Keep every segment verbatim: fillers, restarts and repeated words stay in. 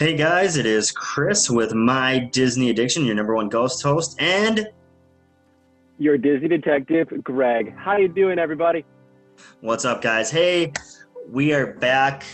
Hey guys, it is Chris with My Disney Addiction, your number one ghost host, and your Disney detective, Greg. How you doing, everybody? What's up, guys? Hey, we are back.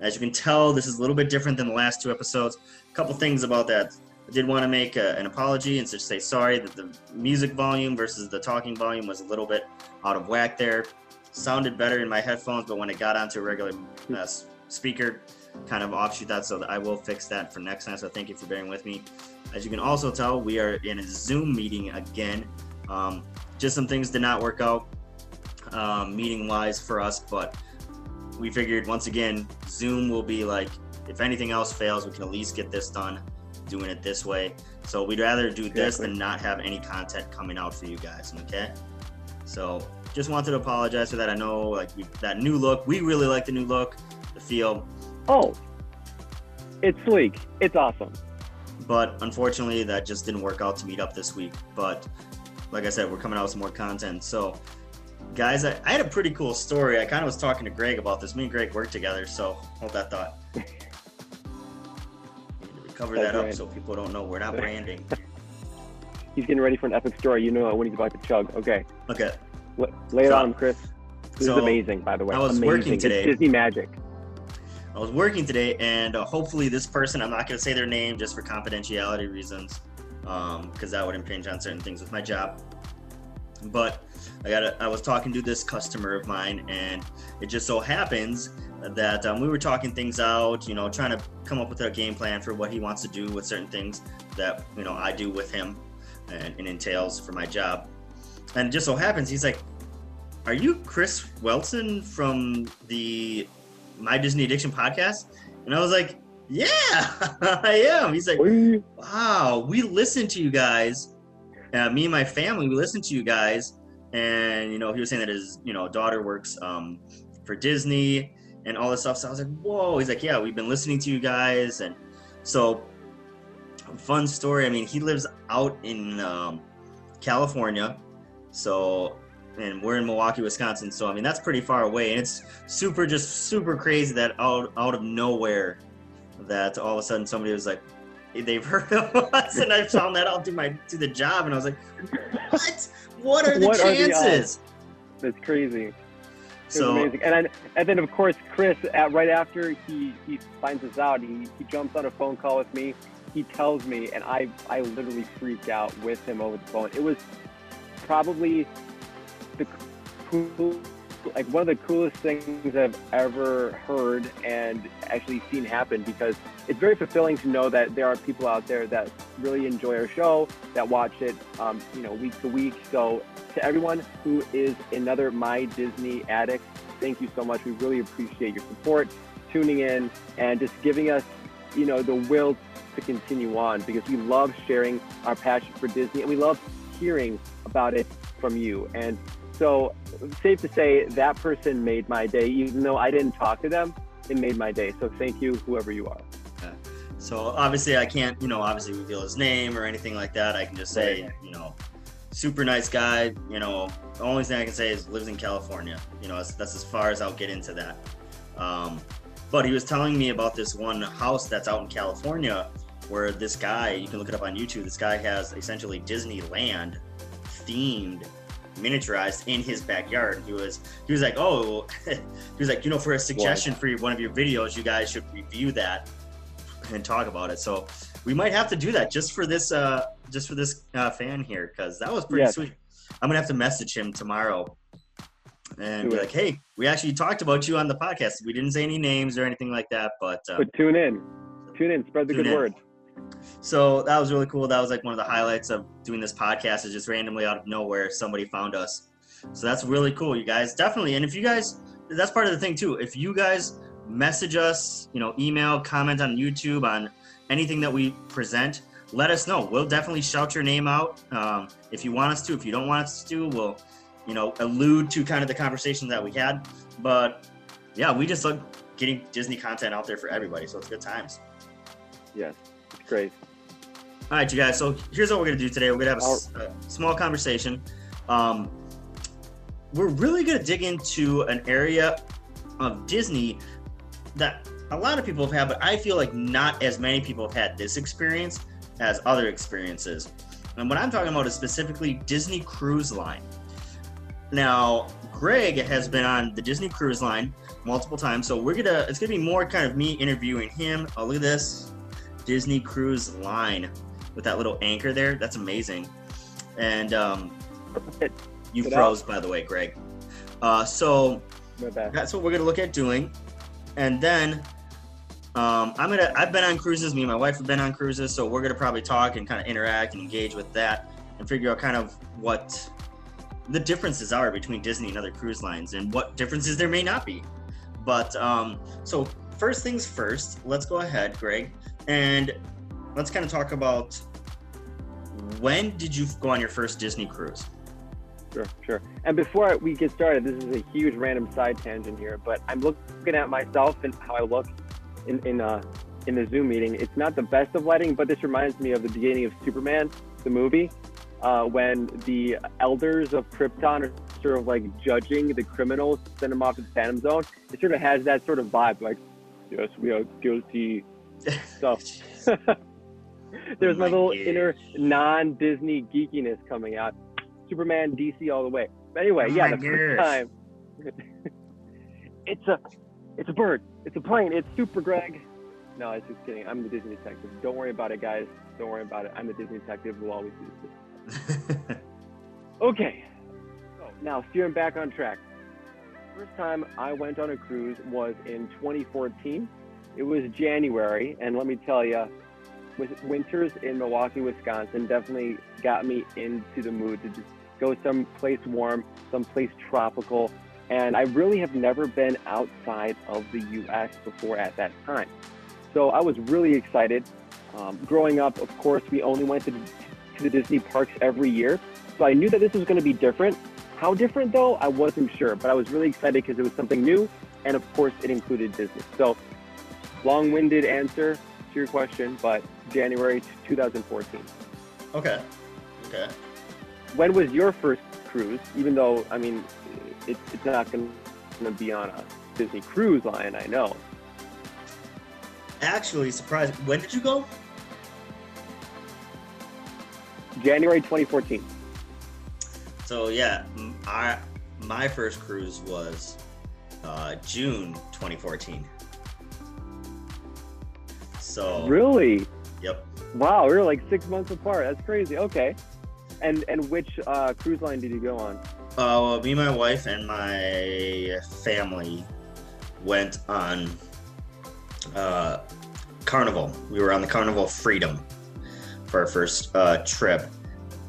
As you can tell, this is a little bit different than the last two episodes. A couple things about that. I did want to make a, an apology and just say sorry that the music volume versus the talking volume was a little bit out of whack there. Sounded better in my headphones, but when it got onto a regular uh, speaker, kind of offshoot that, so that I will fix that for next time. So thank you for bearing with me. As you can also tell, we are in a Zoom meeting again. Um, just some things did not work out um, meeting wise for us, but we figured once again, Zoom will be like, if anything else fails, we can at least get this done doing it this way. So we'd rather do this exactly. than not have any content coming out for you guys, okay? So just wanted to apologize for that. I know like we, that new look, we really like the new look, the feel. Oh, it's sleek. It's awesome. But unfortunately, that just didn't work out to meet up this week. But like I said, we're coming out with some more content. So guys, I, I had a pretty cool story. I kind of was talking to Greg about this. Me and Greg work together, so hold that thought. We need to cover that, that up so people don't know we're not branding. He's getting ready for an epic story. You know it when he's about to chug. Okay. Okay. Lay so, it on him, Chris. This so is amazing, by the way. I was amazing. working today. It's Disney magic. I was working today, and uh, hopefully this person, I'm not going to say their name just for confidentiality reasons, because um, that would impinge on certain things with my job. But I got a, I was talking to this customer of mine, and it just so happens that um, we were talking things out, you know, trying to come up with a game plan for what he wants to do with certain things that, you know, I do with him and, and entails for my job. And it just so happens, he's like, "Are you Chris Wilson from the My Disney Addiction podcast?" And I was like, "Yeah, I am." He's like, "Wow, we listen to you guys. Uh, me and my family, we listen to you guys." And, you know, he was saying that his, you know, daughter works um, for Disney and all this stuff. So I was like, "Whoa." He's like, "Yeah, we've been listening to you guys." And so, fun story. I mean, he lives out in um, California. So, and we're in Milwaukee, Wisconsin, so I mean that's pretty far away, and it's super, just super crazy that out out of nowhere, that all of a sudden somebody was like, they've heard of us, and I found that out through my through the job, and I was like, what? What are the what chances? Are the that's crazy. It so was amazing, and then, and then of course Chris, at, right after he he finds us out, he he jumps on a phone call with me, he tells me, and I I literally freaked out with him over the phone. It was probably the cool, like one of the coolest things I've ever heard and actually seen happen, because it's very fulfilling to know that there are people out there that really enjoy our show, that watch it, um, you know, week to week. So to everyone who is another My Disney addict, thank you so much. We really appreciate your support, tuning in, and just giving us, you know, the will to continue on, because we love sharing our passion for Disney, and we love hearing about it from you. And so, safe to say, that person made my day. Even though I didn't talk to them, it made my day. So thank you, whoever you are. Yeah. So obviously I can't, you know, obviously reveal his name or anything like that. I can just say, right. you know, super nice guy. You know, the only thing I can say is lives in California. You know, that's, that's as far as I'll get into that. Um, but he was telling me about this one house that's out in California where this guy, you can look it up on YouTube, this guy has essentially Disneyland themed, miniaturized in his backyard. He was he was like, oh, he was like, you know, for a suggestion for one of your videos, you guys should review that and talk about it. So we might have to do that just for this uh, just for this uh, fan here, because that was pretty yes. sweet. I'm gonna have to message him tomorrow and do be it. like, hey, we actually talked about you on the podcast. We didn't say any names or anything like that, but um, but tune in, tune in, spread the good in. word. So that was really cool. That was like one of the highlights of doing this podcast, is just randomly out of nowhere somebody found us. So that's really cool, you guys. Definitely. And if you guys, that's part of the thing too. If you guys message us, you know, email, comment on YouTube, on anything that we present, let us know. We'll definitely shout your name out um, if you want us to. If you don't want us to, we'll, you know, allude to kind of the conversation that we had. But yeah, we just love getting Disney content out there for everybody. So it's good times. Yes. Great. All right, you guys. So here's what we're going to do today. We're going to have a, s a small conversation. Um, we're really going to dig into an area of Disney that a lot of people have had, but I feel like not as many people have had this experience as other experiences. And what I'm talking about is specifically Disney Cruise Line. Now, Greg has been on the Disney Cruise Line multiple times, so we're gonna, it's gonna be more kind of me interviewing him. Oh, look at this, Disney Cruise Line with that little anchor there. That's amazing. And um, you Good froze, out. by the way, Greg. Uh, so that's what we're gonna look at doing. And then um, I'm gonna, I've been on cruises, me and my wife have been on cruises, so we're gonna probably talk and kind of interact and engage with that and figure out kind of what the differences are between Disney and other cruise lines and what differences there may not be. But um, so first things first, let's go ahead, Greg, and let's kind of talk about, when did you go on your first Disney cruise? Sure, sure. And before we get started, this is a huge random side tangent here, but I'm looking at myself and how I look in in, uh, in the Zoom meeting. It's not the best of lighting, but this reminds me of the beginning of Superman, the movie. Uh, when the elders of Krypton are sort of like judging the criminals, send them off to the Phantom Zone, it sort of has that sort of vibe, like, yes, we are guilty stuff. There's oh my, my little gosh. inner non-Disney geekiness coming out. Superman, D C all the way. But anyway, oh yeah, the gosh. first time. it's a it's a bird. It's a plane. It's Super Greg. No, I was just kidding. I'm the Disney detective. Don't worry about it, guys. Don't worry about it. I'm the Disney detective. We'll always do this. Okay, so now steering back on track. First time I went on a cruise was in twenty fourteen. It was January, and let me tell you, with winters in Milwaukee, Wisconsin, definitely got me into the mood to just go someplace warm, someplace tropical, and I really have never been outside of the U S before at that time. So I was really excited. Um, growing up, of course, we only went to the Disney parks every year, so I knew that this was going to be different. How different, though, I wasn't sure, but I was really excited because it was something new, and of course it included Disney. So long-winded answer to your question, but January two thousand fourteen. Okay. Okay. When was your first cruise? Even though, I mean, it's, it's not going to be on a Disney Cruise Line, I know. Actually, surprised. When did you go? January twenty fourteen. So yeah, I, my first cruise was uh, June twenty fourteen. So really? Yep. Wow, we were like six months apart. That's crazy. Okay. And and which uh, cruise line did you go on? Uh, well, me, my wife, and my family went on uh, Carnival. We were on the Carnival Freedom for our first uh, trip.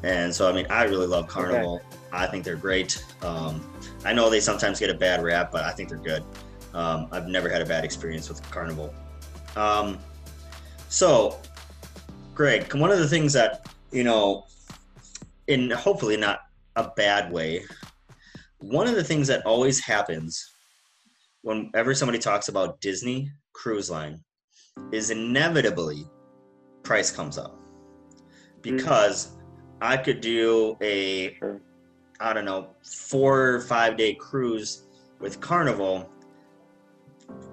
And so, I mean, I really love Carnival. Okay. I think they're great. Um, I know they sometimes get a bad rap, but I think they're good. Um, I've never had a bad experience with Carnival. Um, so, Greg, one of the things that, you know, in hopefully not a bad way, one of the things that always happens whenever somebody talks about Disney Cruise Line is inevitably price comes up. Because I could do a, I don't know, four or five day cruise with Carnival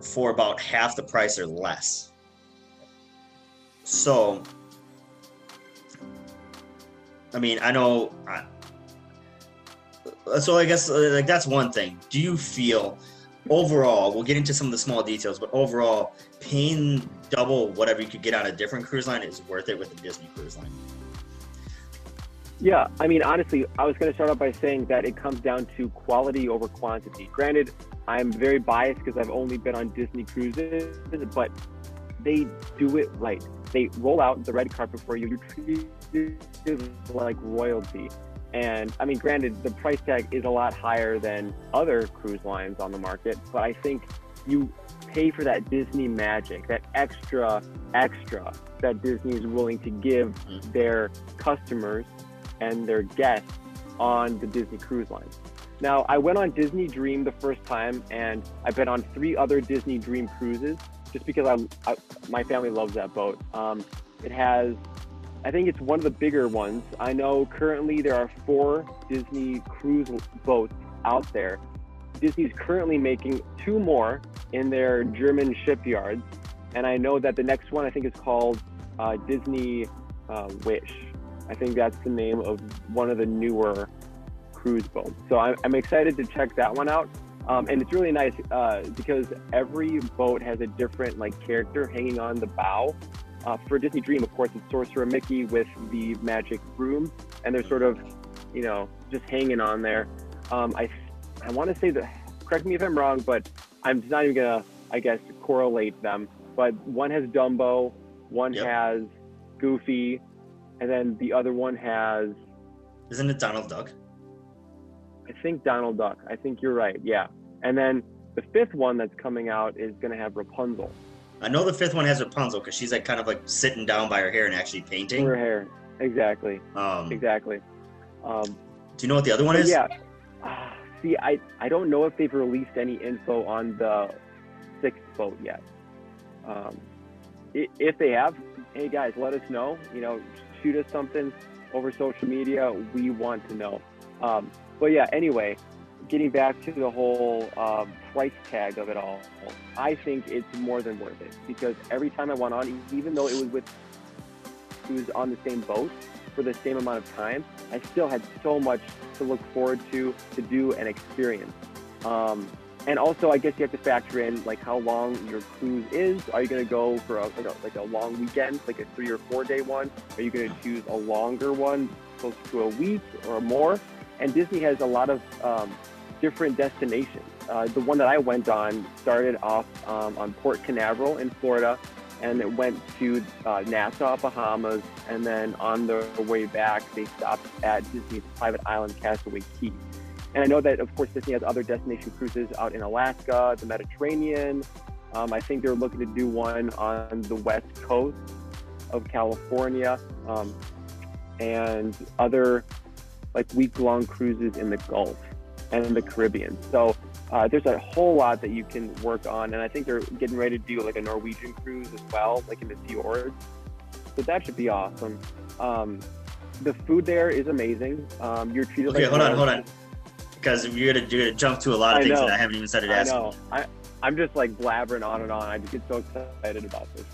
for about half the price or less. So, I mean, I know, I, so I guess like that's one thing. Do you feel overall, we'll get into some of the small details, but overall paying double whatever you could get on a different cruise line is worth it with the Disney Cruise Line? Yeah, I mean, honestly, I was going to start off by saying that it comes down to quality over quantity. Granted, I'm very biased because I've only been on Disney cruises, but they do it right. They roll out the red carpet for you. You treat like royalty. And I mean, granted, the price tag is a lot higher than other cruise lines on the market, but I think you pay for that Disney magic, that extra, extra that Disney is willing to give their customers and their guests on the Disney Cruise Line. Now, I went on Disney Dream the first time, and I've been on three other Disney Dream cruises just because I, I, my family loves that boat. Um, it has, I think it's one of the bigger ones. I know currently there are four Disney cruise boats out there. Disney's currently making two more in their German shipyards. And I know that the next one, I think, is called uh, Disney uh, Wish. I think that's the name of one of the newer cruise boats. So I'm, I'm excited to check that one out. Um, and it's really nice uh, because every boat has a different like character hanging on the bow. Uh, for Disney Dream, of course, it's Sorcerer Mickey with the magic broom, and they're sort of, you know, just hanging on there. Um, I I want to say that, correct me if I'm wrong, but I'm not even gonna, I guess, correlate them. But one has Dumbo, one yep. has Goofy, and then the other one has... Isn't it Donald Duck? I think Donald Duck. I think you're right, yeah. And then the fifth one that's coming out is going to have Rapunzel. I know the fifth one has Rapunzel because she's like kind of like sitting down by her hair and actually painting. Her hair, exactly, um, exactly. Um, do you know what the other one is? Yeah. Uh, see, I, I don't know if they've released any info on the sixth boat yet. Um, if they have, hey guys, let us know. You know, shoot us something over social media. We want to know. Um, but yeah, anyway, getting back to the whole um, price tag of it all, I think it's more than worth it because every time I went on, even though it was with, it was on the same boat for the same amount of time, I still had so much to look forward to, to do and experience. Um, And also, I guess you have to factor in like how long your cruise is. Are you going to go for a, like, a, like a long weekend, like a three or four day one? Are you going to choose a longer one, close to a week or more? And Disney has a lot of um, different destinations. Uh, the one that I went on started off um, on Port Canaveral in Florida, and it went to uh, Nassau, Bahamas, and then on their way back, they stopped at Disney's private island, Castaway Cay. And I know that, of course, Disney has other destination cruises out in Alaska, the Mediterranean. Um, I think they're looking to do one on the west coast of California, um, and other like week-long cruises in the Gulf and in the Caribbean. So uh, there's a whole lot that you can work on. And I think they're getting ready to do like a Norwegian cruise as well, like in the fjords. So that should be awesome. Um, the food there is amazing. Um, you're treated okay, like... hold on, hold on. Because you're gonna, you're gonna jump to a lot of I things know. that I haven't even started asking. I know. I, I'm just like blabbering on and on. I just get so excited about this.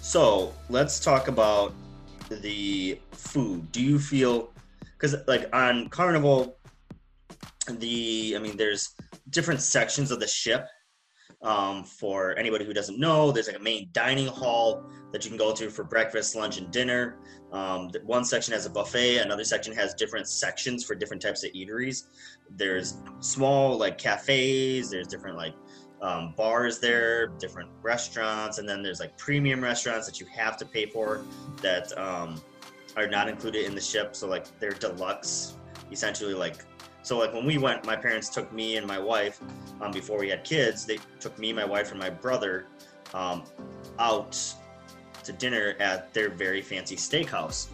So let's talk about the food. Do you feel, because like on Carnival, the I mean, there's different sections of the ship. Um, for anybody who doesn't know, there's like a main dining hall that you can go to for breakfast, lunch, and dinner. Um, one section has a buffet, another section has different sections for different types of eateries. There's small like cafes, there's different like um, bars there, different restaurants, and then there's like premium restaurants that you have to pay for that um, are not included in the ship. So like they're deluxe, essentially like So like when we went, my parents took me and my wife, um, before we had kids, they took me, my wife, and my brother um, out to dinner at their very fancy steakhouse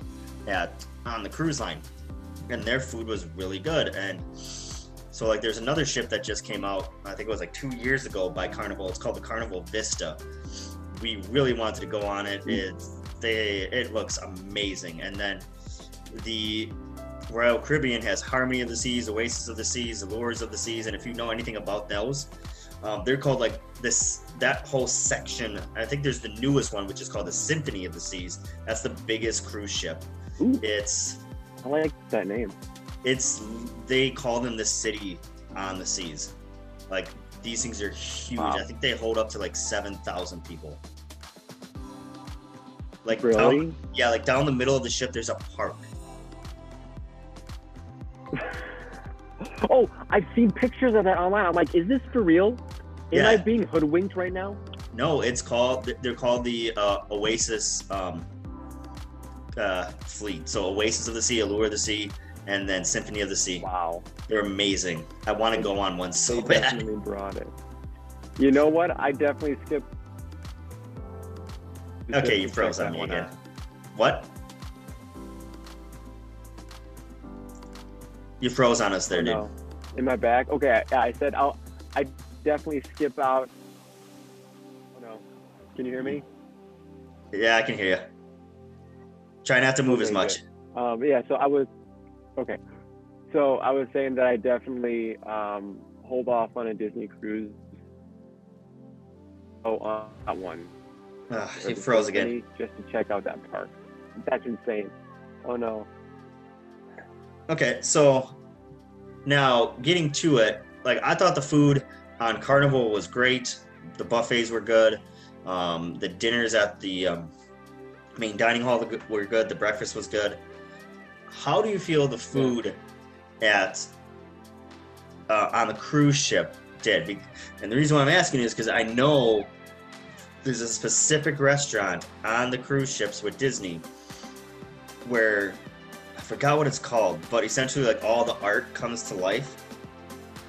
at on the cruise line. And their food was really good. And so like there's another ship that just came out, I think it was like two years ago by Carnival. It's called the Carnival Vista. We really wanted to go on it. It's, they, it looks amazing. And then the Royal Caribbean has Harmony of the Seas, Oasis of the Seas, Allures of the Seas, and if you know anything about those, um, they're called like this, that whole section. I think there's the newest one, which is called the Symphony of the Seas. That's the biggest cruise ship. Ooh, it's, I like that name. It's, they call them the city on the seas. Like these things are huge. Wow. I think they hold up to like seven thousand people. Like really? Down, yeah, like down the middle of the ship, there's a park. Oh, I've seen pictures of that online. I'm like, is this for real? Am yeah. I being hoodwinked right now? No, it's called, they're called the uh, Oasis um, uh, Fleet. So Oasis of the Sea, Allure of the Sea, and then Symphony of the Sea. Wow. They're amazing. I want to go on one so bad. Definitely brought it. You know what? I definitely skipped. Just okay, you froze on me again. Out. What? You froze on us there, dude. Oh, no. In my back? Okay, I, I said I'll, I definitely skip out. Oh, no. Can you hear me? Yeah, I can hear you. Try not to move okay, as much. Um, yeah, so I was, okay. So I was saying that I definitely um, hold off on a Disney cruise Oh, uh, not one. Ugh, you froze again. Just to check out that park. That's insane. Oh no. Okay, so now getting to it, like I thought the food on Carnival was great. The buffets were good. Um, the dinners at the um, main dining hall were good. The breakfast was good. How do you feel the food at uh, on the cruise ship did? And the reason why I'm asking is because I know there's a specific restaurant on the cruise ships with Disney where I forgot what it's called, but essentially like all the art comes to life,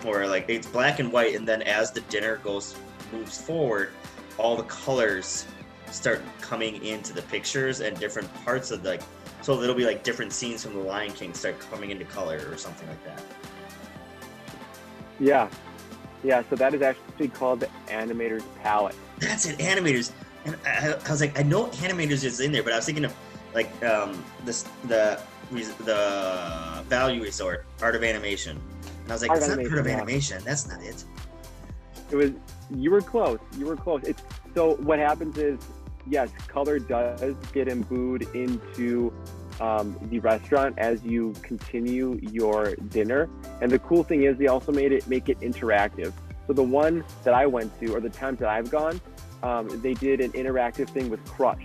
or like it's black and white, and then as the dinner goes moves forward, all the colors start coming into the pictures and different parts of the, like, so there'll be like different scenes from the Lion King start coming into color or something like that. Yeah. Yeah, so that is actually called the Animator's Palette. That's it, Animator's. And I, I was like, I know Animator's is in there, but I was thinking of like um, this, the the Value Resort, Art of Animation. And I was like, it's not Art of Animation, that's not it. It was, you were close, you were close. It's, so what happens is, yes, color does get imbued into um, the restaurant as you continue your dinner. And the cool thing is they also made it, make it interactive. So the one that I went to, or the times that I've gone, um, they did an interactive thing with Crush.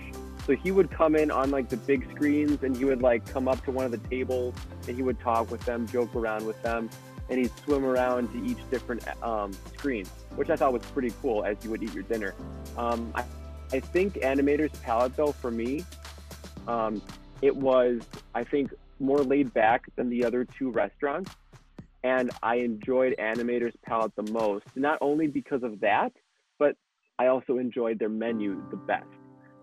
So he would come in on like the big screens and he would like come up to one of the tables and he would talk with them, joke around with them, and he'd swim around to each different um, screen, which I thought was pretty cool as you would eat your dinner. Um, I, I think Animator's Palette though, for me, um, it was, I think, more laid back than the other two restaurants. And I enjoyed Animator's Palette the most, not only because of that, but I also enjoyed their menu the best.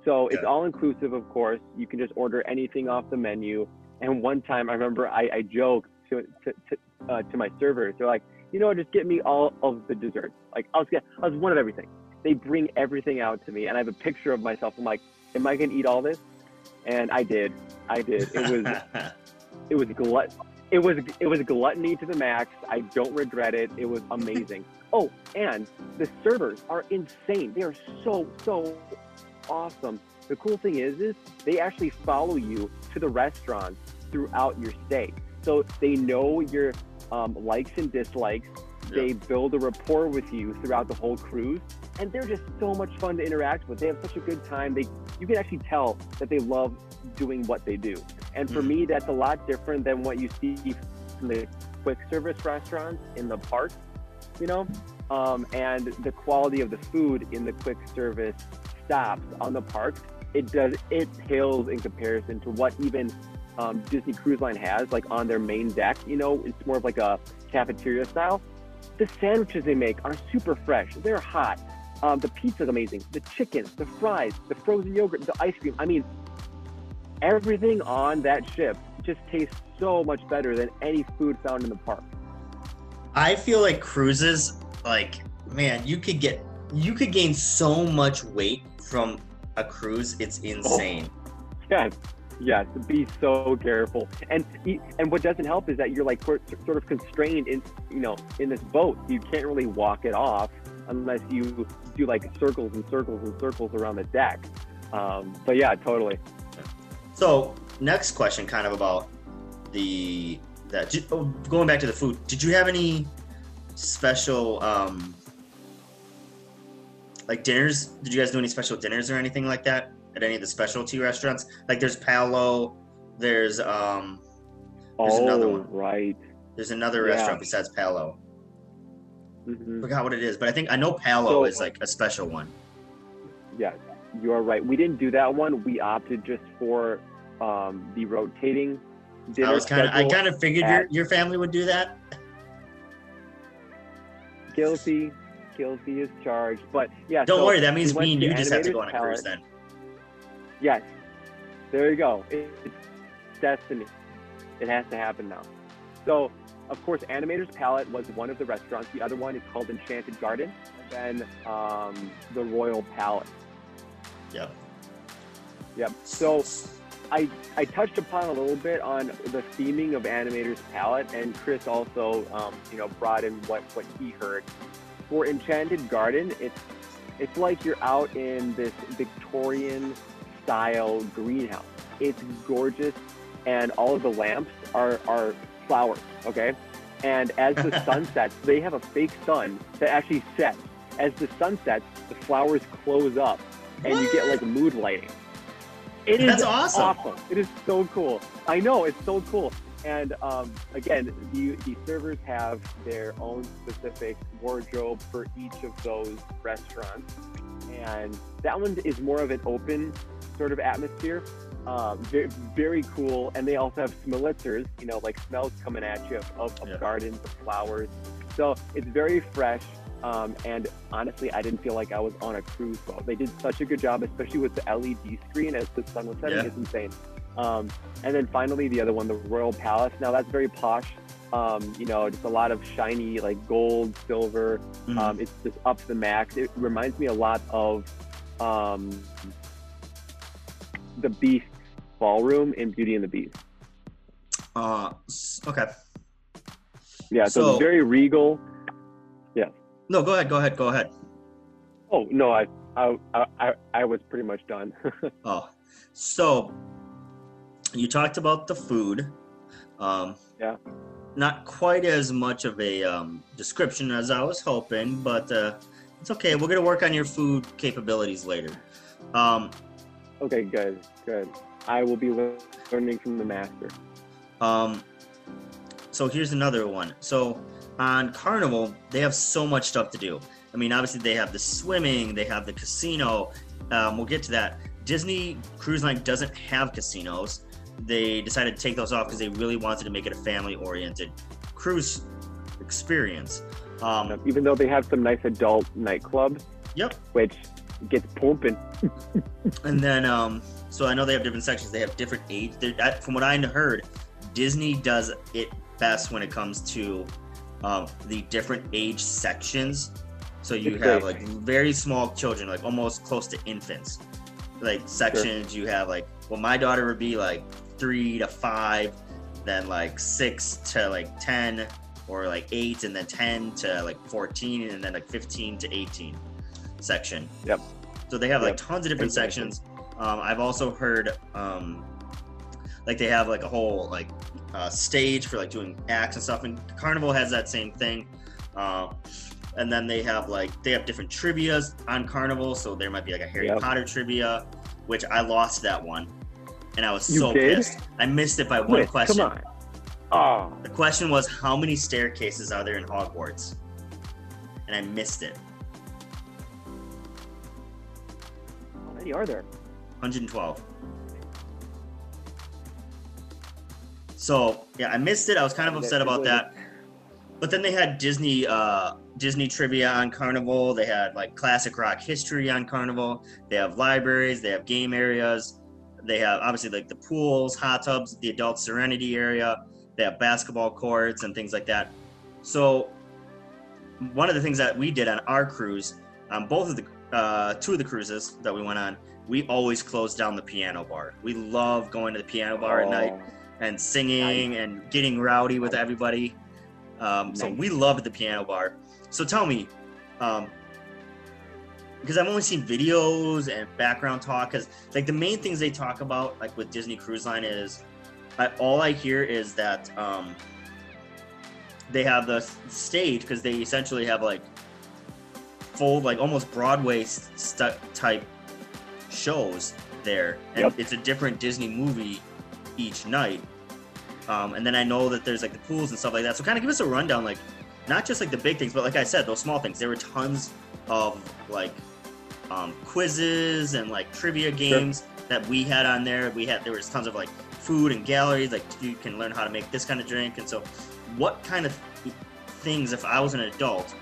So yeah. It's all inclusive, of course. You can just order anything off the menu. And one time I remember I, I joked to, to, to, uh, to my servers, they're like, you know, just get me all of the desserts. Like I'll get, I was one of everything. They bring everything out to me and I have a picture of myself. I'm like, am I gonna eat all this? And I did, I did. It was, it was glut. It was it was gluttony to the max. I don't regret it. It was amazing. Oh, and the servers are insane. They are so, so awesome. The cool thing is, is they actually follow you to the restaurant throughout your stay. So they know your um, likes and dislikes. Yeah. They build a rapport with you throughout the whole cruise. And they're just so much fun to interact with. They have such a good time. They you can actually tell that they love doing what they do. And for me, that's a lot different than what you see from the quick service restaurants in the park, you know, um, and the quality of the food in the quick service stops on the park. It does, it pales in comparison to what even um, Disney Cruise Line has, like on their main deck, you know, it's more of like a cafeteria style. The sandwiches they make are super fresh. They're hot. Um, the pizza's amazing. The chicken, the fries, the frozen yogurt, the ice cream. I mean, everything on that ship just tastes so much better than any food found in the park. I feel like cruises, like, man, you could get, you could gain so much weight from a cruise. It's insane. Oh, yes, yes. Be so careful. And and what doesn't help is that you're like sort of constrained in, you know, in this boat. You can't really walk it off unless you do like circles and circles and circles around the deck. Um, but yeah, totally. So next question, kind of about the, that oh, going back to the food, did you have any special, um, like dinners? Did you guys do any special dinners or anything like that at any of the specialty restaurants? Like there's Palo, there's, um, there's oh, another one. Right. There's another yeah. restaurant besides Palo. Mm-hmm. I forgot what it is, but I think, I know Palo so, is like a special one. Yeah. You are right. We didn't do that one. We opted just for um, the rotating dinner. I was kind of, I kind of figured your, your family would do that. Guilty, guilty is charged. But yeah. Don't so worry. That means we me and you just have to go on a palette. cruise then. Yes. There you go. It, it's destiny. It has to happen now. So, of course, Animator's Palette was one of the restaurants. The other one is called Enchanted Garden, and then um, the Royal Palace. Yep. Yep. So I I touched upon a little bit on the theming of Animator's Palette, and Chris also, um, you know, brought in what, what he heard. For Enchanted Garden, it's It's like you're out in this Victorian-style greenhouse. It's gorgeous, and all of the lamps are, are flowers, okay? And as the sun sets, they have a fake sun that actually sets. As the sun sets, the flowers close up, and what? You get, like, mood lighting. It That's is awesome. awesome. It is so cool. I know, it's so cool. And um, again, the, the servers have their own specific wardrobe for each of those restaurants. And that one is more of an open sort of atmosphere. Um, very, very cool. And they also have smelitzers, you know, like smells coming at you of, of, of yeah. gardens, of flowers. So it's very fresh. Um, and honestly, I didn't feel like I was on a cruise boat. They did such a good job, especially with the L E D screen as the sun was setting. Yeah. It's insane. Um, and then finally, the other one, the Royal Palace. Now that's very posh, um, you know, just a lot of shiny, like gold, silver. Mm-hmm. Um, it's just up to the max. It reminds me a lot of um, the Beast's ballroom in Beauty and the Beast. Uh, okay. Yeah, so, so it's very regal. Yeah. No, go ahead, go ahead, go ahead. Oh, no, I, I, I, I was pretty much done. Oh, so... You talked about the food. Um, yeah. Not quite as much of a um, description as I was hoping, but uh, it's okay. We're going to work on your food capabilities later. Um, okay, good, good. I will be learning from the master. Um, so here's another one. So on Carnival, they have so much stuff to do. I mean, obviously they have the swimming, they have the casino. Um, we'll get to that. Disney Cruise Line doesn't have casinos. They decided to take those off because they really wanted to make it a family-oriented cruise experience. Um, Even though they have some nice adult nightclubs, yep, which gets pumping. And then, um, so I know they have different sections. They have different age. They're, from what I heard, Disney does it best when it comes to um, the different age sections. So you it's have great. like very small children, like almost close to infants. Like sections, sure. You have like, well, my daughter would be like three to five, then like six to like ten, or like eight, and then ten to like fourteen, and then like fifteen to eighteen section. Yep. So they have yep. like tons of different exactly. sections. Um, I've also heard um, like they have like a whole like uh, stage for like doing acts and stuff, and Carnival has that same thing. Uh, And then they have like, they have different trivias on Carnival. So there might be like a Harry yep. Potter trivia, which I lost that one. And I was you so did? pissed. I missed it by Quit. one question. Come on. Oh. The question was, how many staircases are there in Hogwarts? And I missed it. How many are there? one hundred twelve. So yeah, I missed it. I was kind of upset about that. But then they had Disney, uh, Disney trivia on Carnival. They had like classic rock history on Carnival. They have libraries, they have game areas. They have obviously like the pools, hot tubs, the adult serenity area. They have basketball courts and things like that. So one of the things that we did on our cruise, on both of the, uh, two of the cruises that we went on, we always closed down the piano bar. We love going to the piano bar oh. at night and singing and getting rowdy with everybody. Um, so nice. We loved the piano bar. So tell me, um, because I've only seen videos and background talk, because like the main things they talk about, like with Disney Cruise Line is, I, all I hear is that um, they have the stage, because they essentially have like full, like almost Broadway st- type shows there. And yep. it's a different Disney movie each night. Um, and then I know that there's like the pools and stuff like that. So kind of give us a rundown, like, not just like the big things, but like I said, those small things. There were tons of like um, quizzes and like trivia games sure. that we had on there. We had, there was tons of like food and galleries, like you can learn how to make this kind of drink. And so what kind of things, if I was an adult,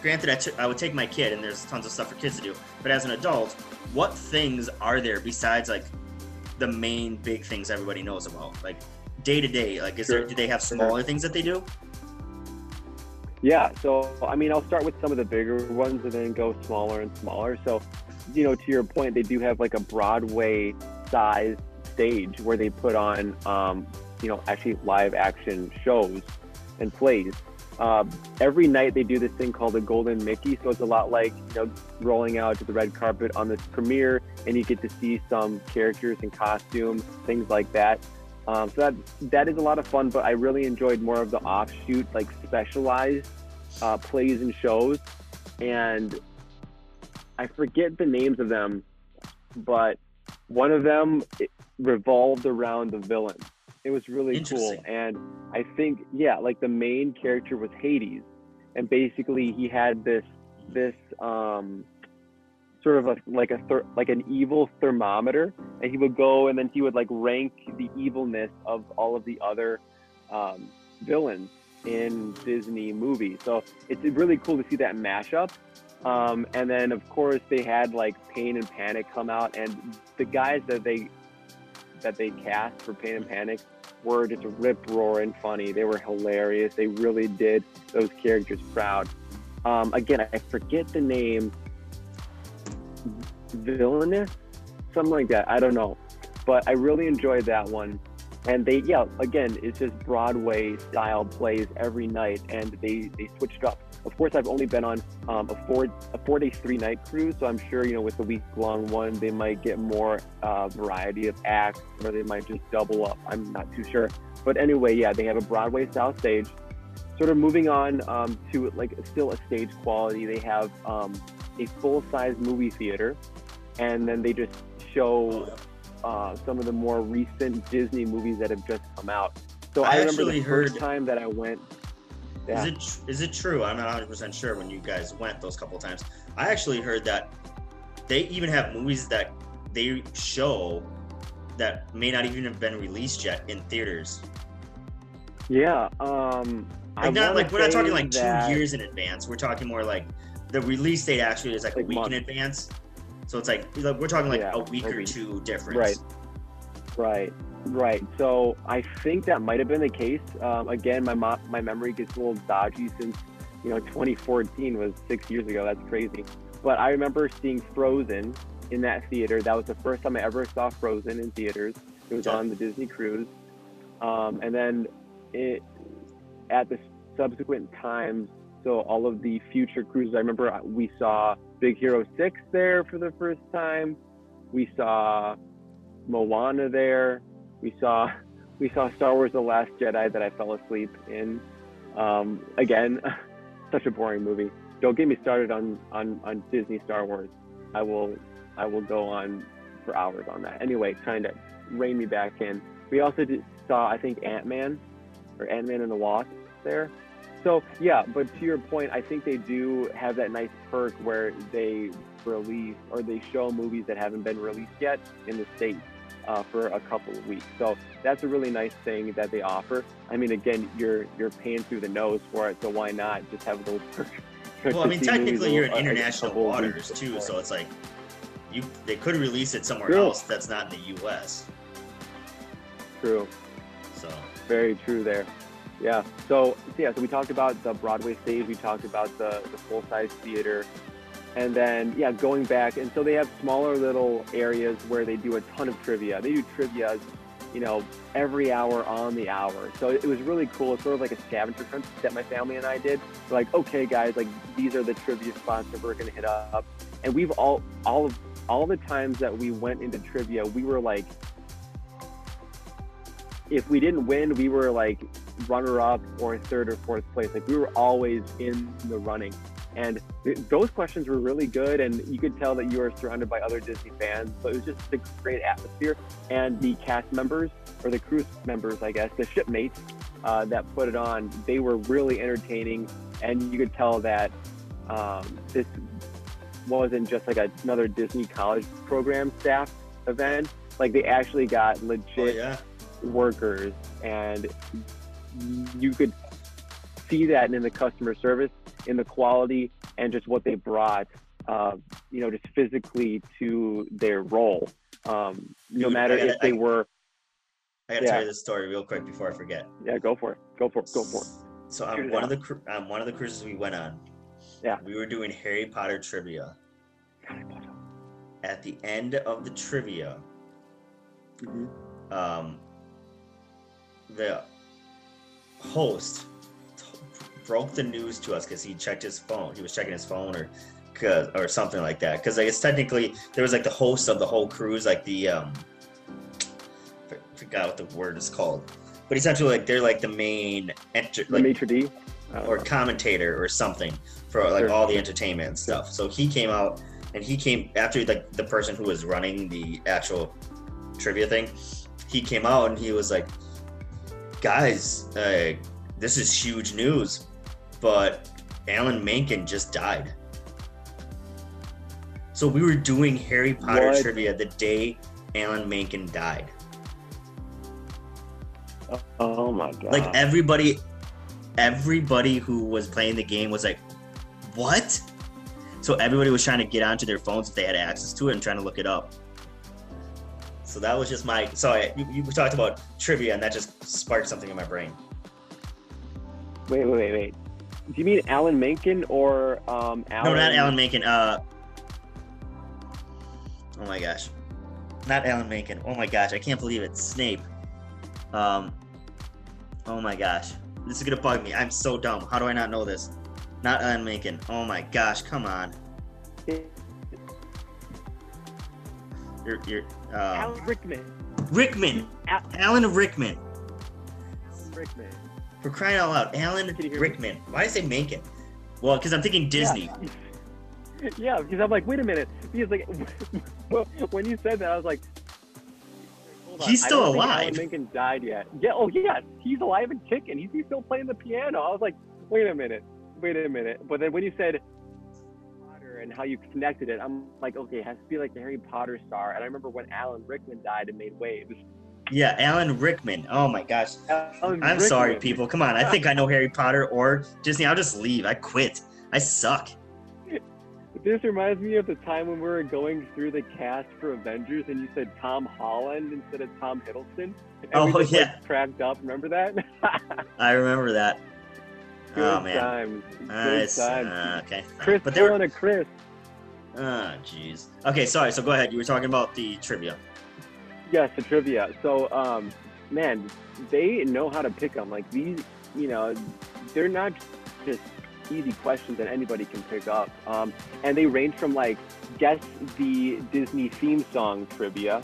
granted I, t- I would take my kid and there's tons of stuff for kids to do, but as an adult, what things are there besides like the main big things everybody knows about? Like day to day, like is sure. there, do they have smaller sure. things that they do? Yeah, so, I mean, I'll start with some of the bigger ones and then go smaller and smaller. So, you know, to your point, they do have like a Broadway-sized stage where they put on, um, you know, actually live action shows and plays. Uh, every night they do this thing called the Golden Mickey, so it's a lot like, you know, rolling out to the red carpet on this premiere, and you get to see some characters in costume, things like that. Um, so that that is a lot of fun, but I really enjoyed more of the offshoot, like specialized uh, plays and shows, and I forget the names of them, but one of them revolved around the villain. It was really cool. And I think, yeah, like the main character was Hades. And basically he had this, this um, sort of a, like a, ther like an evil thermometer, and he would go and then he would like rank the evilness of all of the other um, villains in Disney movies. So it's really cool to see that mashup. Um, and then of course they had like Pain and Panic come out, and the guys that they, that they cast for Pain and Panic were just rip-roaring funny. They were hilarious. They really did those characters proud. Um, again, I forget the name. Villainous? Something like that. I don't know. But I really enjoyed that one. And they, yeah, again, it's just Broadway-style plays every night, and they, they switched up. Of course, I've only been on um, a four a four-day, three-night cruise, so I'm sure, you know, with the week-long one, they might get more uh, variety of acts, or they might just double up. I'm not too sure. But anyway, yeah, they have a Broadway-style stage. Sort of moving on um, to, like, still a stage quality. They have um, a full-size movie theater, and then they just show uh, some of the more recent Disney movies that have just come out. So I, I remember the first time that I went... Yeah. Is it is it true? I'm not one hundred percent sure when you guys went those couple of times. I actually heard that they even have movies that they show that may not even have been released yet in theaters. Yeah. Um, like not, like, we're not talking like two years in advance. We're talking more like the release date actually is like, like a week months. in advance. So it's like, we're talking like yeah, a week maybe. or two difference. Right. Right. Right, so I think that might have been the case. Um, again, my mom, my memory gets a little dodgy since, you know, twenty fourteen was six years ago. That's crazy. But I remember seeing Frozen in that theater. That was the first time I ever saw Frozen in theaters. It was on the Disney Cruise. Um, and then it, at the subsequent times, so all of the future cruises, I remember we saw Big Hero six there for the first time. We saw Moana there. We saw, we saw Star Wars: The Last Jedi that I fell asleep in. Um, again, such a boring movie. Don't get me started on, on on Disney Star Wars. I will I will go on for hours on that. Anyway, trying to rein me back in. We also did, saw I think Ant-Man or Ant-Man and the Wasp there. So yeah, but to your point, I think they do have that nice perk where they release or they show movies that haven't been released yet in the States. Uh, for a couple of weeks, so that's a really nice thing that they offer. I mean, again, you're you're paying through the nose for it, so why not just have those? Well, I mean, technically, you're in international waters too, so it's like you they could release it somewhere else that's not in the U S. True. So very true there. Yeah. So yeah. So we talked about the Broadway stage. We talked about the the full size theater. And then, yeah, going back. And so they have smaller little areas where they do a ton of trivia. They do trivia, you know, every hour on the hour. So it was really cool. It's sort of like a scavenger hunt that my family and I did. We're like, okay, guys, like these are the trivia spots that we're going to hit up. And we've all, all of, all the times that we went into trivia, we were like, if we didn't win, we were like runner up or third or fourth place. Like we were always in the running. And those questions were really good, and you could tell that you were surrounded by other Disney fans. So it was just a great atmosphere, and the cast members, or the cruise members, I guess, the shipmates uh, that put it on, they were really entertaining, and you could tell that um, this wasn't just like another Disney college program staff event. Like they actually got legit oh, yeah. workers, and you could see that in the customer service, in the quality, and just what they brought, uh, you know, just physically to their role, um, no Dude, matter gotta, if they I, were. I gotta yeah. tell you this story real quick before I forget. Yeah, go for it. Go for it. Go for it. So on Shoot one of the on one of the cruises we went on, yeah, we were doing Harry Potter trivia. Harry Potter. At the end of the trivia, mm-hmm. um, the host broke the news to us because he checked his phone. He was checking his phone or or something like that. Because I guess technically there was like the host of the whole cruise, like the um, I forgot what the word is called, but essentially like they're like the main enter, like, the maitre d' or commentator or something for like sure. all the entertainment and stuff. So he came out and he came after like the person who was running the actual trivia thing. He came out and he was like, guys, uh, this is huge news, but Alan Menken just died. So we were doing Harry Potter what? trivia the day Alan Menken died. Oh, oh my God. Like everybody, everybody who was playing the game was like, what? So everybody was trying to get onto their phones if they had access to it and trying to look it up. So that was just my, sorry, you, you talked about trivia and that just sparked something in my brain. Wait, wait, wait, wait. Do you mean Alan Menken or um, Alan? No, not Alan Menken. Uh, Oh my gosh, not Alan Menken. Oh my gosh, I can't believe it. Snape. Um. Oh my gosh, this is gonna bug me. I'm so dumb. How do I not know this? Not Alan Menken. Oh my gosh, come on. You're, you're, uh, Alan Rickman. Rickman. Al- Alan Rickman. Alan Rickman. For crying out loud, Alan Rickman. Me? Why did I say Menken? Well, because I'm thinking Disney. Yeah. Yeah, because I'm like, wait a minute. Because like, when you said that, I was like, hold on. He's still I don't alive. Think Alan Menken died yet? Yeah. Oh yeah, he's alive and kicking. He's, he's still playing the piano. I was like, wait a minute, wait a minute. But then when you said Potter and how you connected it, I'm like, okay, it has to be like the Harry Potter star. And I remember when Alan Rickman died and made waves. Yeah, Alan Rickman. Oh my gosh. Alan I'm Rickman. Sorry, people. Come on. I think I know Harry Potter or Disney. I'll just leave. I quit. I suck. This reminds me of the time when we were going through the cast for Avengers and you said Tom Holland instead of Tom Hiddleston. And oh, we just, yeah. Like, cracked up. Remember that? I remember that. Good oh, man. Times. Good uh, times. Uh, okay. Chris but Colin were... and Chris. Oh, jeez. Okay, sorry. So go ahead. You were talking about the trivia. Yes, the trivia. So, um, man, they know how to pick them. Like, these, you know, they're not just easy questions that anybody can pick up, um, and they range from like guess the Disney theme song trivia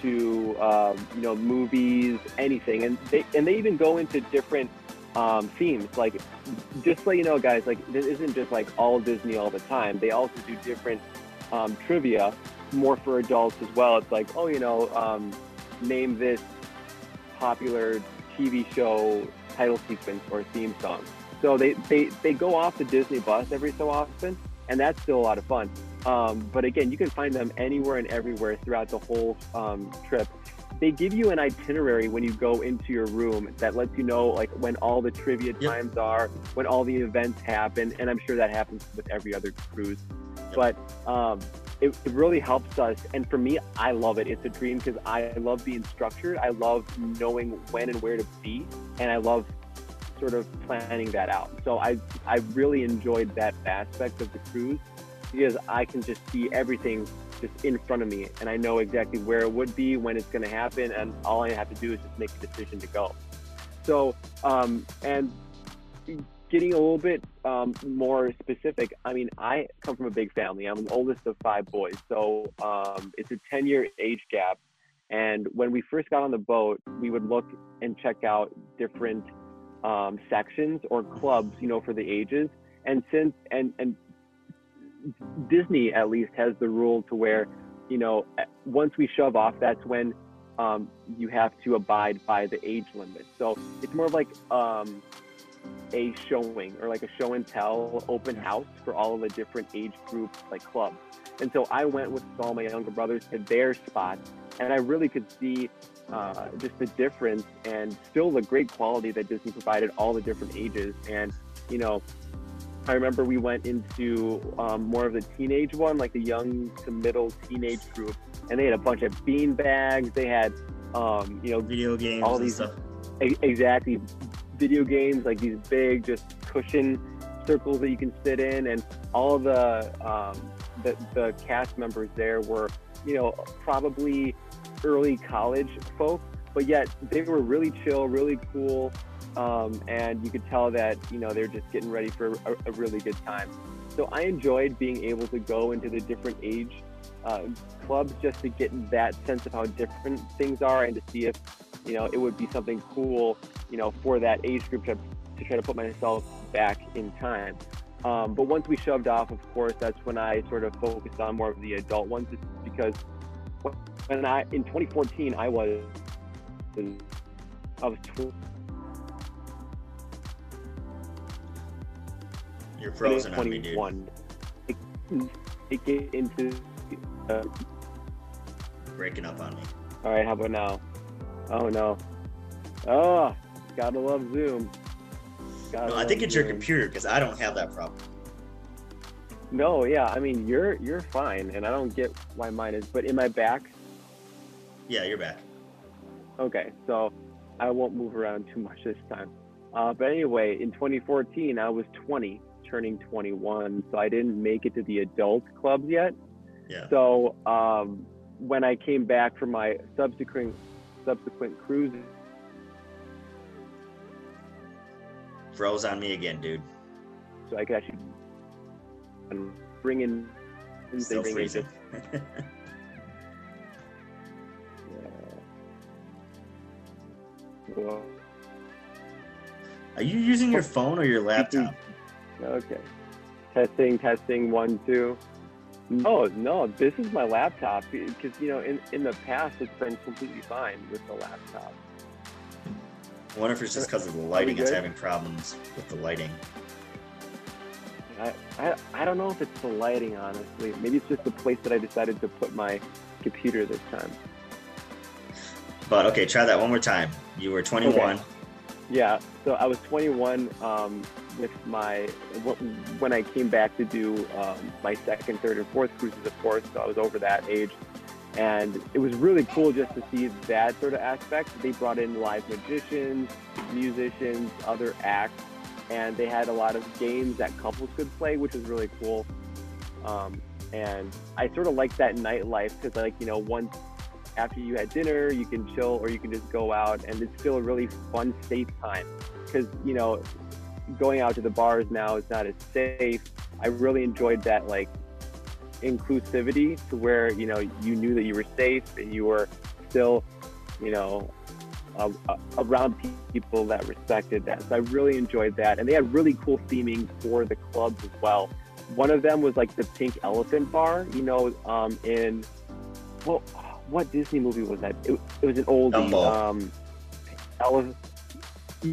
to um, you know, movies, anything, and they and they even go into different um, themes. Like, just so you know, guys, like this isn't just like all Disney all the time. They also do different um, trivia, more for adults as well. It's like, oh, you know, um, name this popular T V show title sequence or theme song. So they, they, they go off the Disney bus every so often, and that's still a lot of fun. Um, but again, you can find them anywhere and everywhere throughout the whole um, trip. They give you an itinerary when you go into your room that lets you know like when all the trivia yep. times are, when all the events happen, and I'm sure that happens with every other cruise. Yep. But um, it, it really helps us, and for me, I love it. It's a dream because I love being structured. I love knowing when and where to be, and I love sort of planning that out. So I I really enjoyed that aspect of the cruise because I can just see everything just in front of me and I know exactly where it would be, when it's going to happen, and all I have to do is just make a decision to go. So, um, and getting a little bit um, more specific, I mean, I come from a big family. I'm the oldest of five boys. So um, it's a ten year age gap. And when we first got on the boat, we would look and check out different Um, sections or clubs, you know, for the ages. And since and and Disney at least has the rule to where, you know, once we shove off, that's when um, you have to abide by the age limit. So it's more of like um, a showing or like a show and tell open house for all of the different age groups, like clubs. And so I went with all my younger brothers to their spot, and I really could see Uh, just the difference and still the great quality that Disney provided all the different ages. And, you know, I remember we went into um, more of the teenage one, like the young to middle teenage group, and they had a bunch of bean bags. They had, um, you know, video games, all these and stuff. E- exactly, video games, like these big just cushion circles that you can sit in, and all the um, the, the cast members there were, you know, probably early college folk, but yet they were really chill, really cool, um, and you could tell that, you know, they're just getting ready for a, a really good time. So I enjoyed being able to go into the different age uh, clubs just to get that sense of how different things are and to see if, you know, it would be something cool, you know, for that age group to, to try to put myself back in time. Um, but once we shoved off, of course, that's when I sort of focused on more of the adult ones, because when I, in twenty fourteen, I was, I was tw- You're frozen on me, dude. It, it get into, uh, breaking up on me. All right, how about now? Oh no. Oh, gotta love Zoom. Gotta no, I think it's Zoom. Your computer, because I don't have that problem. No, yeah, I mean, you're you're fine, and I don't get why mine is, but am I back? Yeah, you're back. Okay, so I won't move around too much this time. Uh, but anyway, in twenty fourteen, I was twenty, turning twenty-one, so I didn't make it to the adult clubs yet. Yeah. So um, when I came back from my subsequent subsequent cruise, froze on me again, dude. So I could actually bring in. Still bring freezing. In. Well, are you using your phone or your laptop? Okay. Testing, testing, one, two. No, no, this is my laptop, because, you know, in, in the past, it's been completely fine with the laptop. I wonder if it's just because of the lighting, it's having problems with the lighting. I, I, I don't know if it's the lighting, honestly. Maybe it's just the place that I decided to put my computer this time. But okay, try that one more time. You were twenty-one. Okay. Yeah, so I was twenty-one um, with my when I came back to do um, my second, third, and fourth cruises, of course. So I was over that age, and it was really cool just to see that sort of aspect. They brought in live magicians, musicians, other acts, and they had a lot of games that couples could play, which was really cool. Um, and I sort of liked that nightlife, because, like, you know, once after you had dinner, you can chill or you can just go out, and it's still a really fun, safe time, because, you know, going out to the bars now is not as safe. I really enjoyed that, like, inclusivity, to where, you know, you knew that you were safe and you were still, you know, uh, around people that respected that. So I really enjoyed that, and they had really cool theming for the clubs as well. One of them was like the Pink Elephant Bar, you know, um, in, well, what Disney movie was that? It, it was an old Dumbo. Um, ele-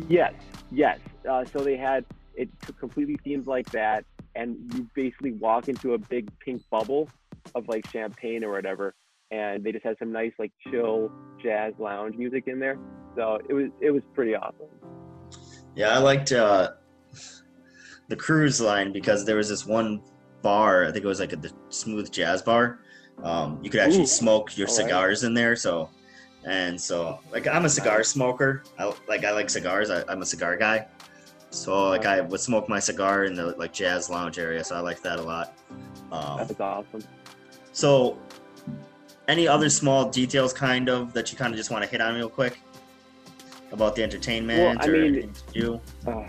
yes, yes. Uh, so they had it completely themed like that, and you basically walk into a big pink bubble of like champagne or whatever, and they just had some nice like chill jazz lounge music in there. So it was it was pretty awesome. Yeah, I liked uh, the cruise line, because there was this one bar. I think it was like a, the Smooth Jazz Bar. Um, you could actually Ooh. smoke your All cigars right. in there. So, and so, like, I'm a cigar smoker. I, like, I like cigars. I, I'm a cigar guy. So, like, I would smoke my cigar in the, like, jazz lounge area. So I like that a lot. Um, That's awesome. So, any other small details, kind of, that you kind of just want to hit on real quick about the entertainment well, or mean, anything to do? Uh,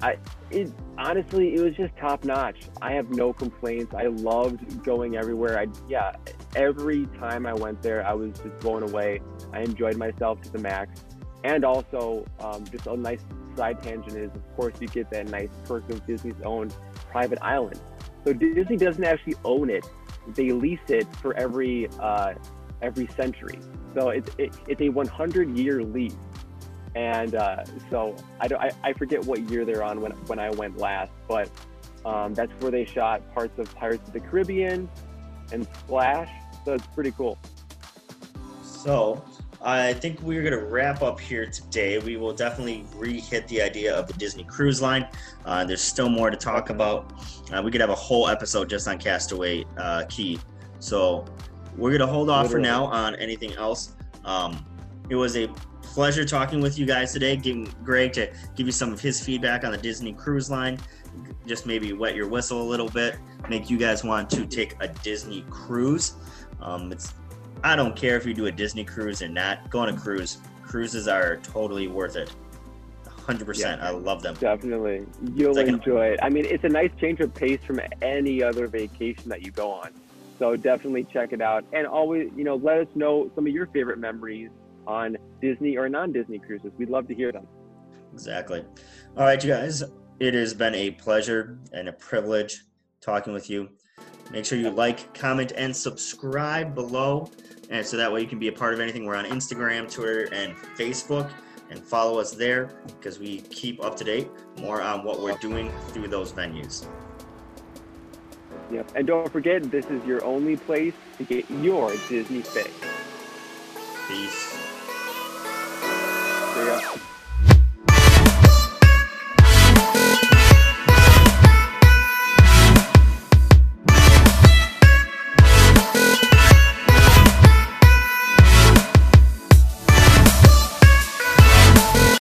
I it honestly it was just top notch. I have no complaints. I loved going everywhere. I yeah, every time I went there, I was just blown away. I enjoyed myself to the max. And also, um, just a nice side tangent is, of course, you get that nice perk of Disney's own private island. So Disney doesn't actually own it; they lease it for every uh, every century. So it's it, it's a one hundred year lease. And uh, so I, don't, I, I forget what year they're on when when I went last, but um, that's where they shot parts of Pirates of the Caribbean and Splash. So it's pretty cool. So I think we're going to wrap up here today. We will definitely re-hit the idea of the Disney Cruise Line. Uh, there's still more to talk about. Uh, we could have a whole episode just on Castaway uh, Cay. So we're going to hold off Literally. for now on anything else. Um, it was a pleasure talking with you guys today, getting Greg to give you some of his feedback on the Disney Cruise Line, just maybe wet your whistle a little bit, make you guys want to take a Disney cruise. Um, it's I don't care if you do a Disney cruise or not, go on a cruise. Cruises are totally worth it. one hundred percent. Yeah, I love them. Definitely. You'll like enjoy an- it. I mean, it's a nice change of pace from any other vacation that you go on. So definitely check it out. And always, you know, let us know some of your favorite memories on Disney or non-Disney cruises. We'd love to hear them. Exactly. All right, you guys. It has been a pleasure and a privilege talking with you. Make sure you like, comment, and subscribe below. And so that way you can be a part of anything. We're on Instagram, Twitter, and Facebook. And follow us there because we keep up to date more on what we're doing through those venues. Yep. And don't forget, this is your only place to get your Disney fix. Peace. See ya.